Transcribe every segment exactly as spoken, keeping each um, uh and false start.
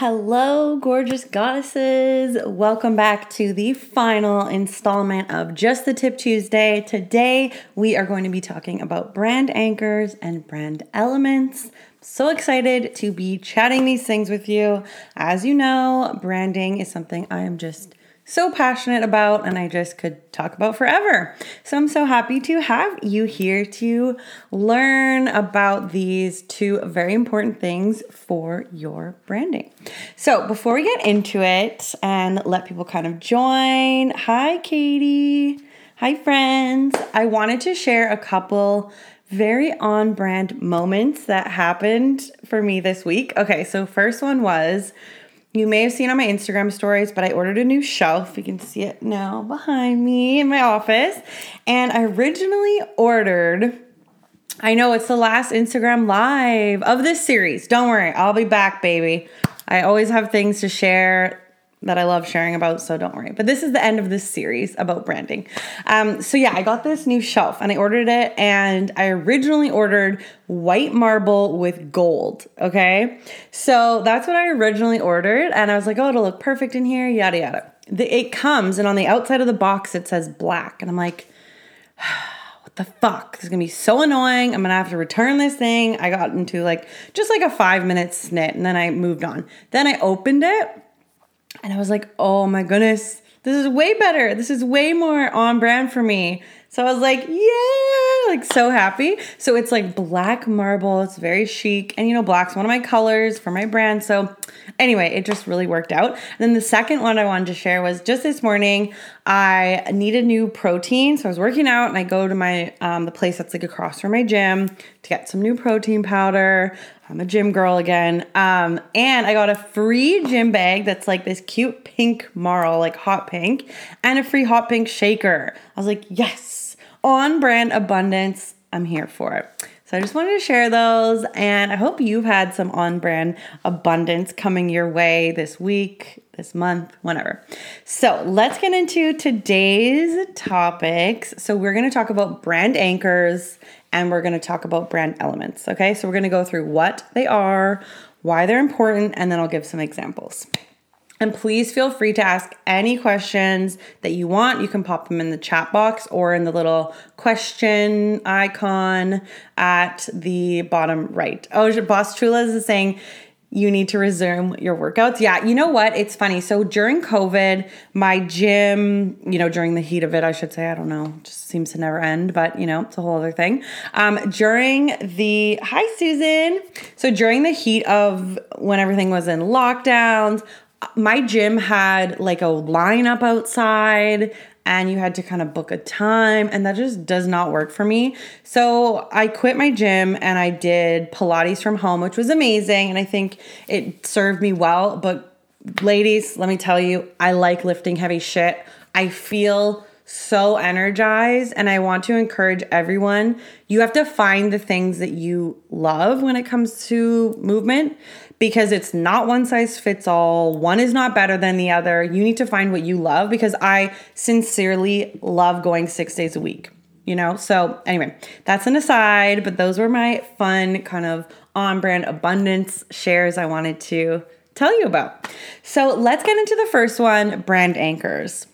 Hello, gorgeous goddesses. Welcome back to the final installment of Just the Tip Tuesday. Today, we are going to be talking about brand anchors and brand elements. So excited to be chatting these things with you. As you know, branding is something I am just so passionate about and I just could talk about forever. So I'm so happy to have you here to learn about these two very important things for your branding. So before we get into it and let people kind of join, hi Katie, hi friends. I wanted to share a couple very on-brand moments that happened for me this week. Okay, so first one was, you may have seen on my Instagram stories, but I ordered a new shelf. You can see it now behind me in my office. And I originally ordered, I know it's the last Instagram live of this series. Don't worry, I'll be back, baby. I always have things to share that I love sharing about, so don't worry. But this is the end of this series about branding. Um, so yeah, I got this new shelf and I ordered it, and I originally ordered white marble with gold, okay? So that's what I originally ordered, and I was like, oh, it'll look perfect in here, yada, yada. The, it comes, and on the outside of the box, it says black, and I'm like, what the fuck? This is gonna be so annoying. I'm gonna have to return this thing. I got into like, just like a five-minute snit, and then I moved on. Then I opened it, and I was like, oh my goodness, this is way better. This is way more on brand for me. So I was like, yeah, like so happy. So it's like black marble. It's very chic. And you know, black's one of my colors for my brand. So anyway, it just really worked out. And then the second one I wanted to share was just this morning, I needed new protein. So I was working out and I go to my, um, the place that's like across from my gym to get some new protein powder. I'm a gym girl again. Um, and I got a free gym bag that's like this cute pink marl, like hot pink, and a free hot pink shaker. I was like, yes, on brand abundance. I'm here for it. So I just wanted to share those, and I hope you've had some on brand abundance coming your way this week, this month, whenever. So let's get into today's topics. So we're going to talk about brand anchors and we're going to talk about brand elements. Okay, so we're going to go through what they are, why they're important, and then I'll give some examples. And please feel free to ask any questions that you want. You can pop them in the chat box or in the little question icon at the bottom right. Oh, Boss Chulas is saying, you need to resume your workouts. Yeah, you know what? It's funny. So during COVID, my gym, you know, during the heat of it, I should say, I don't know, just seems to never end, but you know, it's a whole other thing. Um, during the, hi Susan. So during the heat of when everything was in lockdowns, my gym had like a lineup outside, and you had to kind of book a time, and that just does not work for me. So I quit my gym and I did Pilates from home, which was amazing. And I think it served me well. But ladies, let me tell you, I like lifting heavy shit. I feel so energized, and I want to encourage everyone. You have to find the things that you love when it comes to movement, because it's not one size fits all. One is not better than the other. You need to find what you love, because I sincerely love going six days a week, you know? So anyway, that's an aside, but those were my fun kind of on-brand abundance shares I wanted to tell you about. So let's get into the first one, brand anchors.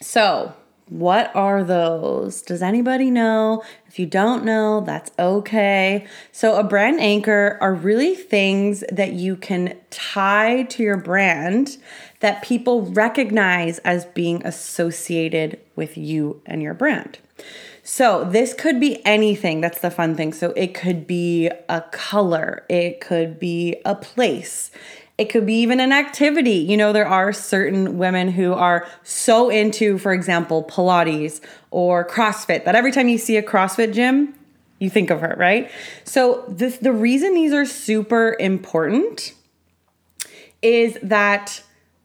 So what are those? Does anybody know? If you don't know, that's okay. So a brand anchor are really things that you can tie to your brand that people recognize as being associated with you and your brand. So this could be anything. That's the fun thing. So it could be a color. It could be a place. It could be even an activity. You know, there are certain women who are so into, for example, Pilates or CrossFit, that every time you see a CrossFit gym, you think of her, right? So this, the reason these are super important is that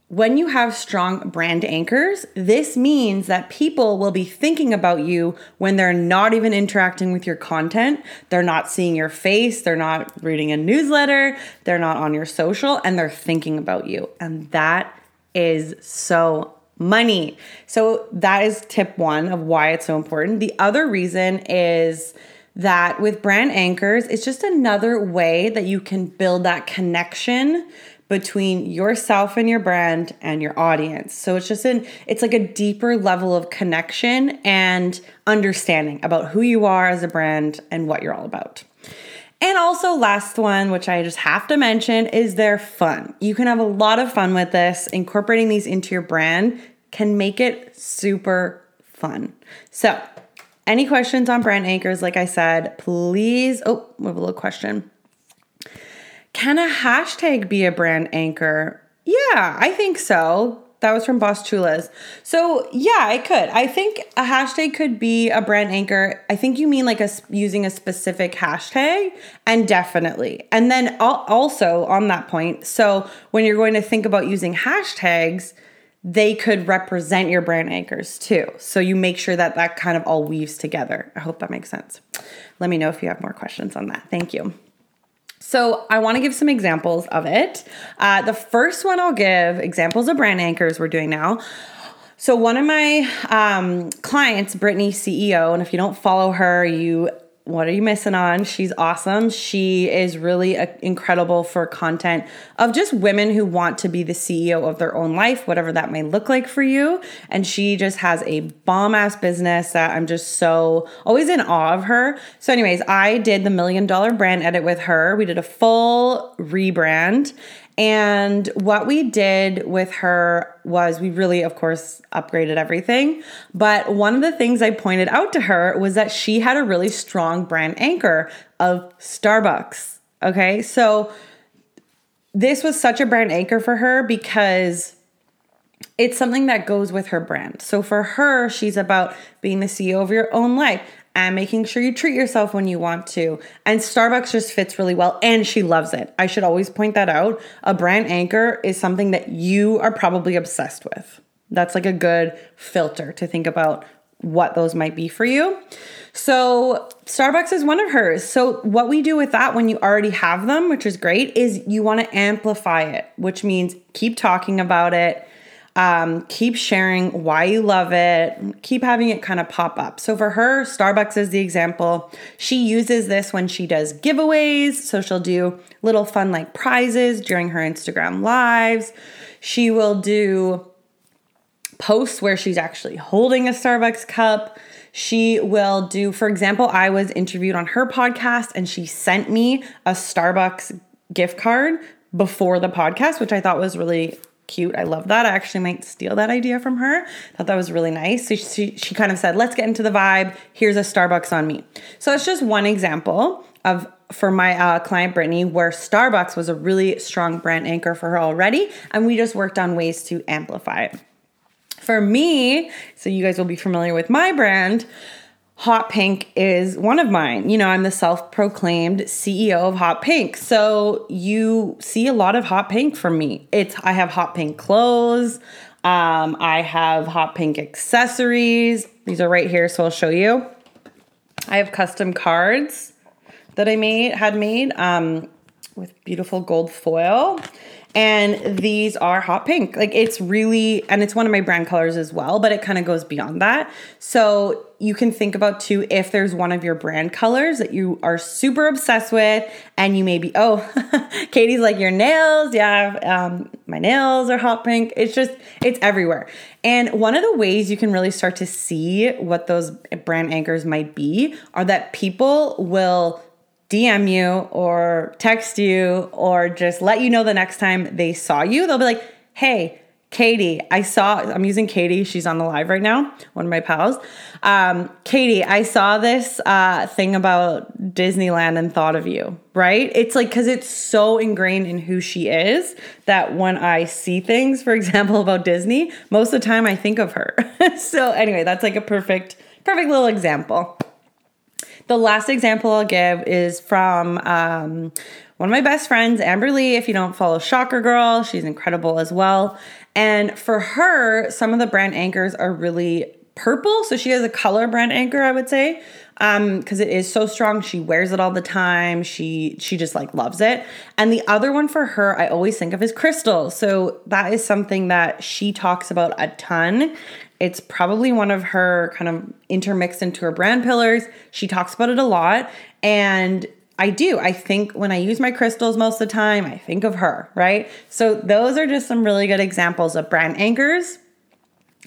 when you have strong brand anchors, this means that people will be thinking about you when they're not even interacting with your content. They're not seeing your face. They're not reading a newsletter. They're not on your social, and they're thinking about you. And that is so money. So that is tip one of why it's so important. The other reason is that with brand anchors, it's just another way that you can build that connection between yourself and your brand and your audience. So it's just an, it's like a deeper level of connection and understanding about who you are as a brand and what you're all about. And also last one, which I just have to mention, is they're fun. You can have a lot of fun with this. Incorporating these into your brand can make it super fun. So any questions on brand anchors, like I said, please, oh, we have a little question. Can a hashtag be a brand anchor? Yeah, I think so. That was from Boss Chulas. So yeah, it could. I think a hashtag could be a brand anchor. I think you mean like a, using a specific hashtag, and definitely. And then also on that point, so when you're going to think about using hashtags, they could represent your brand anchors too. So you make sure that that kind of all weaves together. I hope that makes sense. Let me know if you have more questions on that. Thank you. So I want to give some examples of it. Uh, the first one I'll give, examples of brand anchors we're doing now. So one of my um, clients, Brittany, C E O, and if you don't follow her, you what are you missing on? She's awesome. She is really uh, incredible for content of just women who want to be the C E O of their own life, whatever that may look like for you. And she just has a bomb ass business that I'm just so always in awe of her. So anyways, I did the Million Dollar Brand Edit with her. We did a full rebrand. And what we did with her was we really, of course, upgraded everything. But one of the things I pointed out to her was that she had a really strong brand anchor of Starbucks. Okay, so this was such a brand anchor for her because it's something that goes with her brand. So for her, she's about being the C E O of your own life and making sure you treat yourself when you want to. And Starbucks just fits really well, and she loves it. I should always point that out. A brand anchor is something that you are probably obsessed with. That's like a good filter to think about what those might be for you. So Starbucks is one of hers. So what we do with that when you already have them, which is great, is you want to amplify it, which means keep talking about it. Um, keep sharing why you love it. Keep having it kind of pop up. So for her, Starbucks is the example. She uses this when she does giveaways. So she'll do little fun like prizes during her Instagram lives. She will do posts where she's actually holding a Starbucks cup. She will do, for example, I was interviewed on her podcast and she sent me a Starbucks gift card before the podcast, which I thought was really cute. I love that. I actually might steal that idea from her. I thought that was really nice. So she, she kind of said, let's get into the vibe. Here's a Starbucks on me. So it's just one example of for my uh, client, Brittany, where Starbucks was a really strong brand anchor for her already. And we just worked on ways to amplify it. For me, so you guys will be familiar with my brand, Hot Pink is one of mine. You know, I'm the self-proclaimed C E O of Hot Pink. So you see a lot of Hot Pink from me. It's I have Hot Pink clothes. Um, I have Hot Pink accessories. These are right here, so I'll show you. I have custom cards that I made had made um, with beautiful gold foil. And these are hot pink. Like it's really, and it's one of my brand colors as well, but it kind of goes beyond that. So you can think about too, if there's one of your brand colors that you are super obsessed with and you may be, oh, Katie's like your nails. Yeah. Um, my nails are hot pink. It's just, it's everywhere. And one of the ways you can really start to see what those brand anchors might be are that people will D M you or text you or just let you know the next time they saw you. They'll be like, hey, Katie, I saw, I'm using Katie. She's on the live right now. One of my pals. Um, Katie, I saw this uh, thing about Disneyland and thought of you, right? It's like, cause it's so ingrained in who she is that when I see things, for example, about Disney, most of the time I think of her. So anyway, that's like a perfect, perfect little example. The last example I'll give is from um, one of my best friends, Amberlee. If you don't follow Shocker Girl, she's incredible as well. And for her, some of the brand anchors are really purple. So she has a color brand anchor, I would say, um, because it is so strong. She wears it all the time. She she just like loves it. And the other one for her, I always think of is crystals. So that is something that she talks about a ton. It's probably one of her kind of intermixed into her brand pillars. She talks about it a lot. And I do. I think when I use my crystals most of the time, I think of her, right? So those are just some really good examples of brand anchors.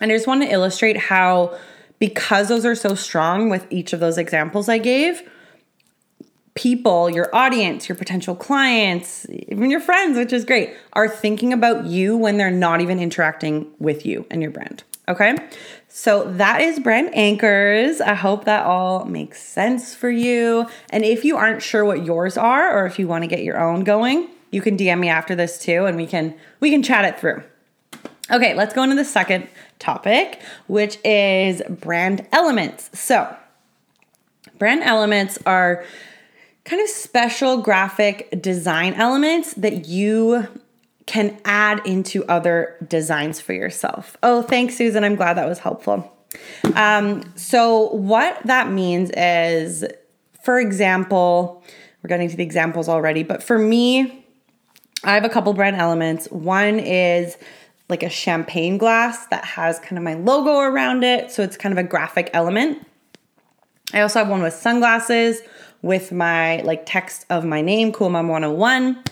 And I just want to illustrate how, because those are so strong with each of those examples I gave, people, your audience, your potential clients, even your friends, which is great, are thinking about you when they're not even interacting with you and your brand. Okay, so that is brand anchors. I hope that all makes sense for you. And if you aren't sure what yours are, or if you want to get your own going, you can D M me after this too, and we can we can chat it through. Okay, let's go into the second topic, which is brand elements. So brand elements are kind of special graphic design elements that you can add into other designs for yourself. Oh, thanks, Susan. I'm glad that was helpful. Um, so what that means is, for example, we're getting to the examples already, but for me, I have a couple brand elements. One is like a champagne glass that has kind of my logo around it. So it's kind of a graphic element. I also have one with sunglasses with my like text of my name, Cool Mom one oh one.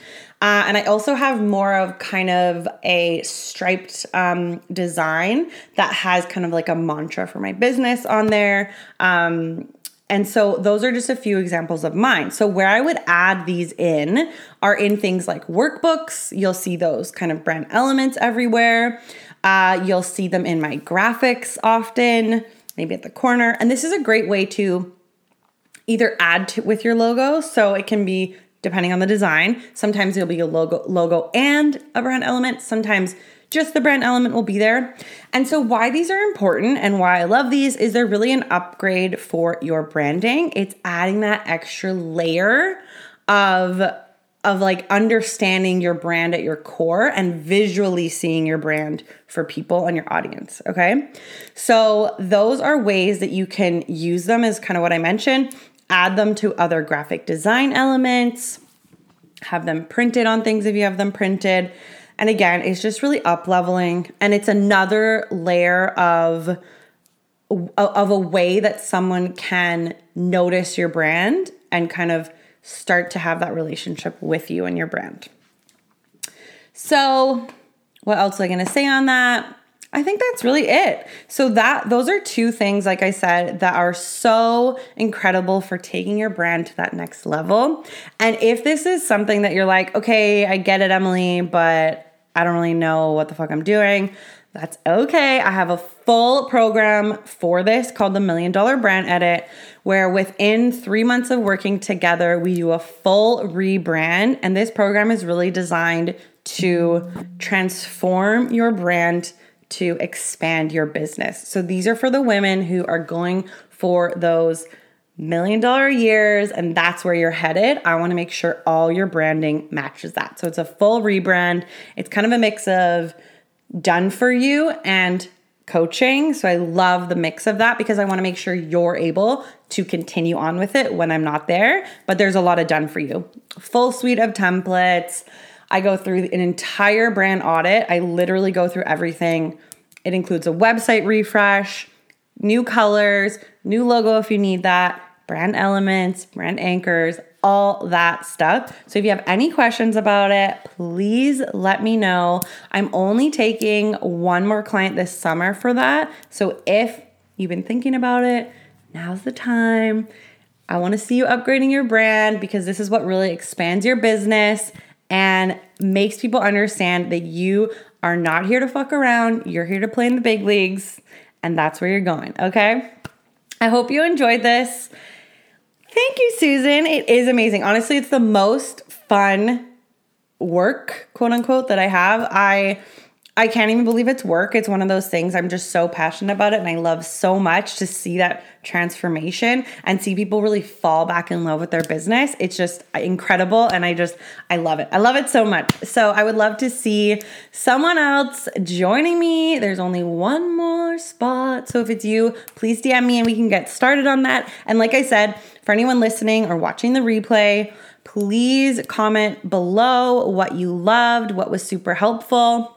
Uh, and I also have more of kind of a striped um, design that has kind of like a mantra for my business on there. Um, and so those are just a few examples of mine. So where I would add these in are in things like workbooks. You'll see those kind of brand elements everywhere. Uh, you'll see them in my graphics often, maybe at the corner. And this is a great way to either add to, with your logo, so it can be, depending on the design, sometimes it'll be a logo logo and a brand element. Sometimes just the brand element will be there. And so why these are important and why I love these is they're really an upgrade for your branding. It's adding that extra layer of, of like understanding your brand at your core and visually seeing your brand for people and your audience, okay? So those are ways that you can use them, is kind of what I mentioned. Add them to other graphic design elements, have them printed on things if you have them printed. And again, it's just really up-leveling, and it's another layer of, of a way that someone can notice your brand and kind of start to have that relationship with you and your brand. So what else am I going to say on that? I think that's really it. So that those are two things, like I said, that are so incredible for taking your brand to that next level. And if this is something that you're like, okay, I get it, Emily, but I don't really know what the fuck I'm doing, that's okay. I have a full program for this called the Million Dollar Brand Edit, where within three months of working together, we do a full rebrand. And this program is really designed to transform your brand to expand your business. So these are for the women who are going for those million dollar years, and that's where you're headed. I want to make sure all your branding matches that. So it's a full rebrand. It's kind of a mix of done for you and coaching. So I love the mix of that, because I want to make sure you're able to continue on with it when I'm not there. But there's a lot of done for you. Full suite of templates. I go through an entire brand audit. I literally go through everything. It includes a website refresh, new colors, new logo if you need that, brand elements, brand anchors, all that stuff. So if you have any questions about it, please let me know. I'm only taking one more client this summer for that. So if you've been thinking about it, now's the time. I want to see you upgrading your brand, because this is what really expands your business and makes people understand that you are not here to fuck around. You're here to play in the big leagues, and that's where you're going, okay? I hope you enjoyed this. Thank you, Susan. It is amazing. Honestly, it's the most fun work, quote unquote, that I have. I I can't even believe it's work. It's one of those things I'm just so passionate about it, and I love so much to see that transformation and see people really fall back in love with their business. It's just incredible, and I just, I love it. I love it so much. So I would love to see someone else joining me. There's only one more spot. So if it's you, please D M me and we can get started on that. And like I said, for anyone listening or watching the replay, please comment below what you loved, what was super helpful.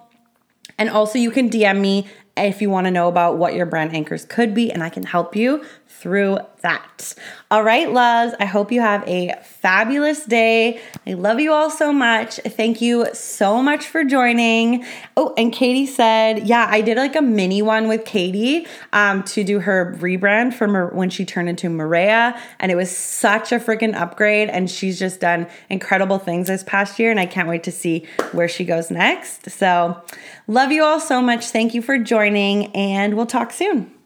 And also you can D M me if you want to know about what your brand anchors could be, and I can help you through that. All right, loves, I hope you have a fabulous day. I love you all so much. Thank you so much for joining. Oh, and Katie said, yeah, I did like a mini one with Katie um, to do her rebrand from Mar- when she turned into Maria, and it was such a freaking upgrade, and she's just done incredible things this past year, and I can't wait to see where she goes next. So love you all so much. Thank you for joining, and we'll talk soon.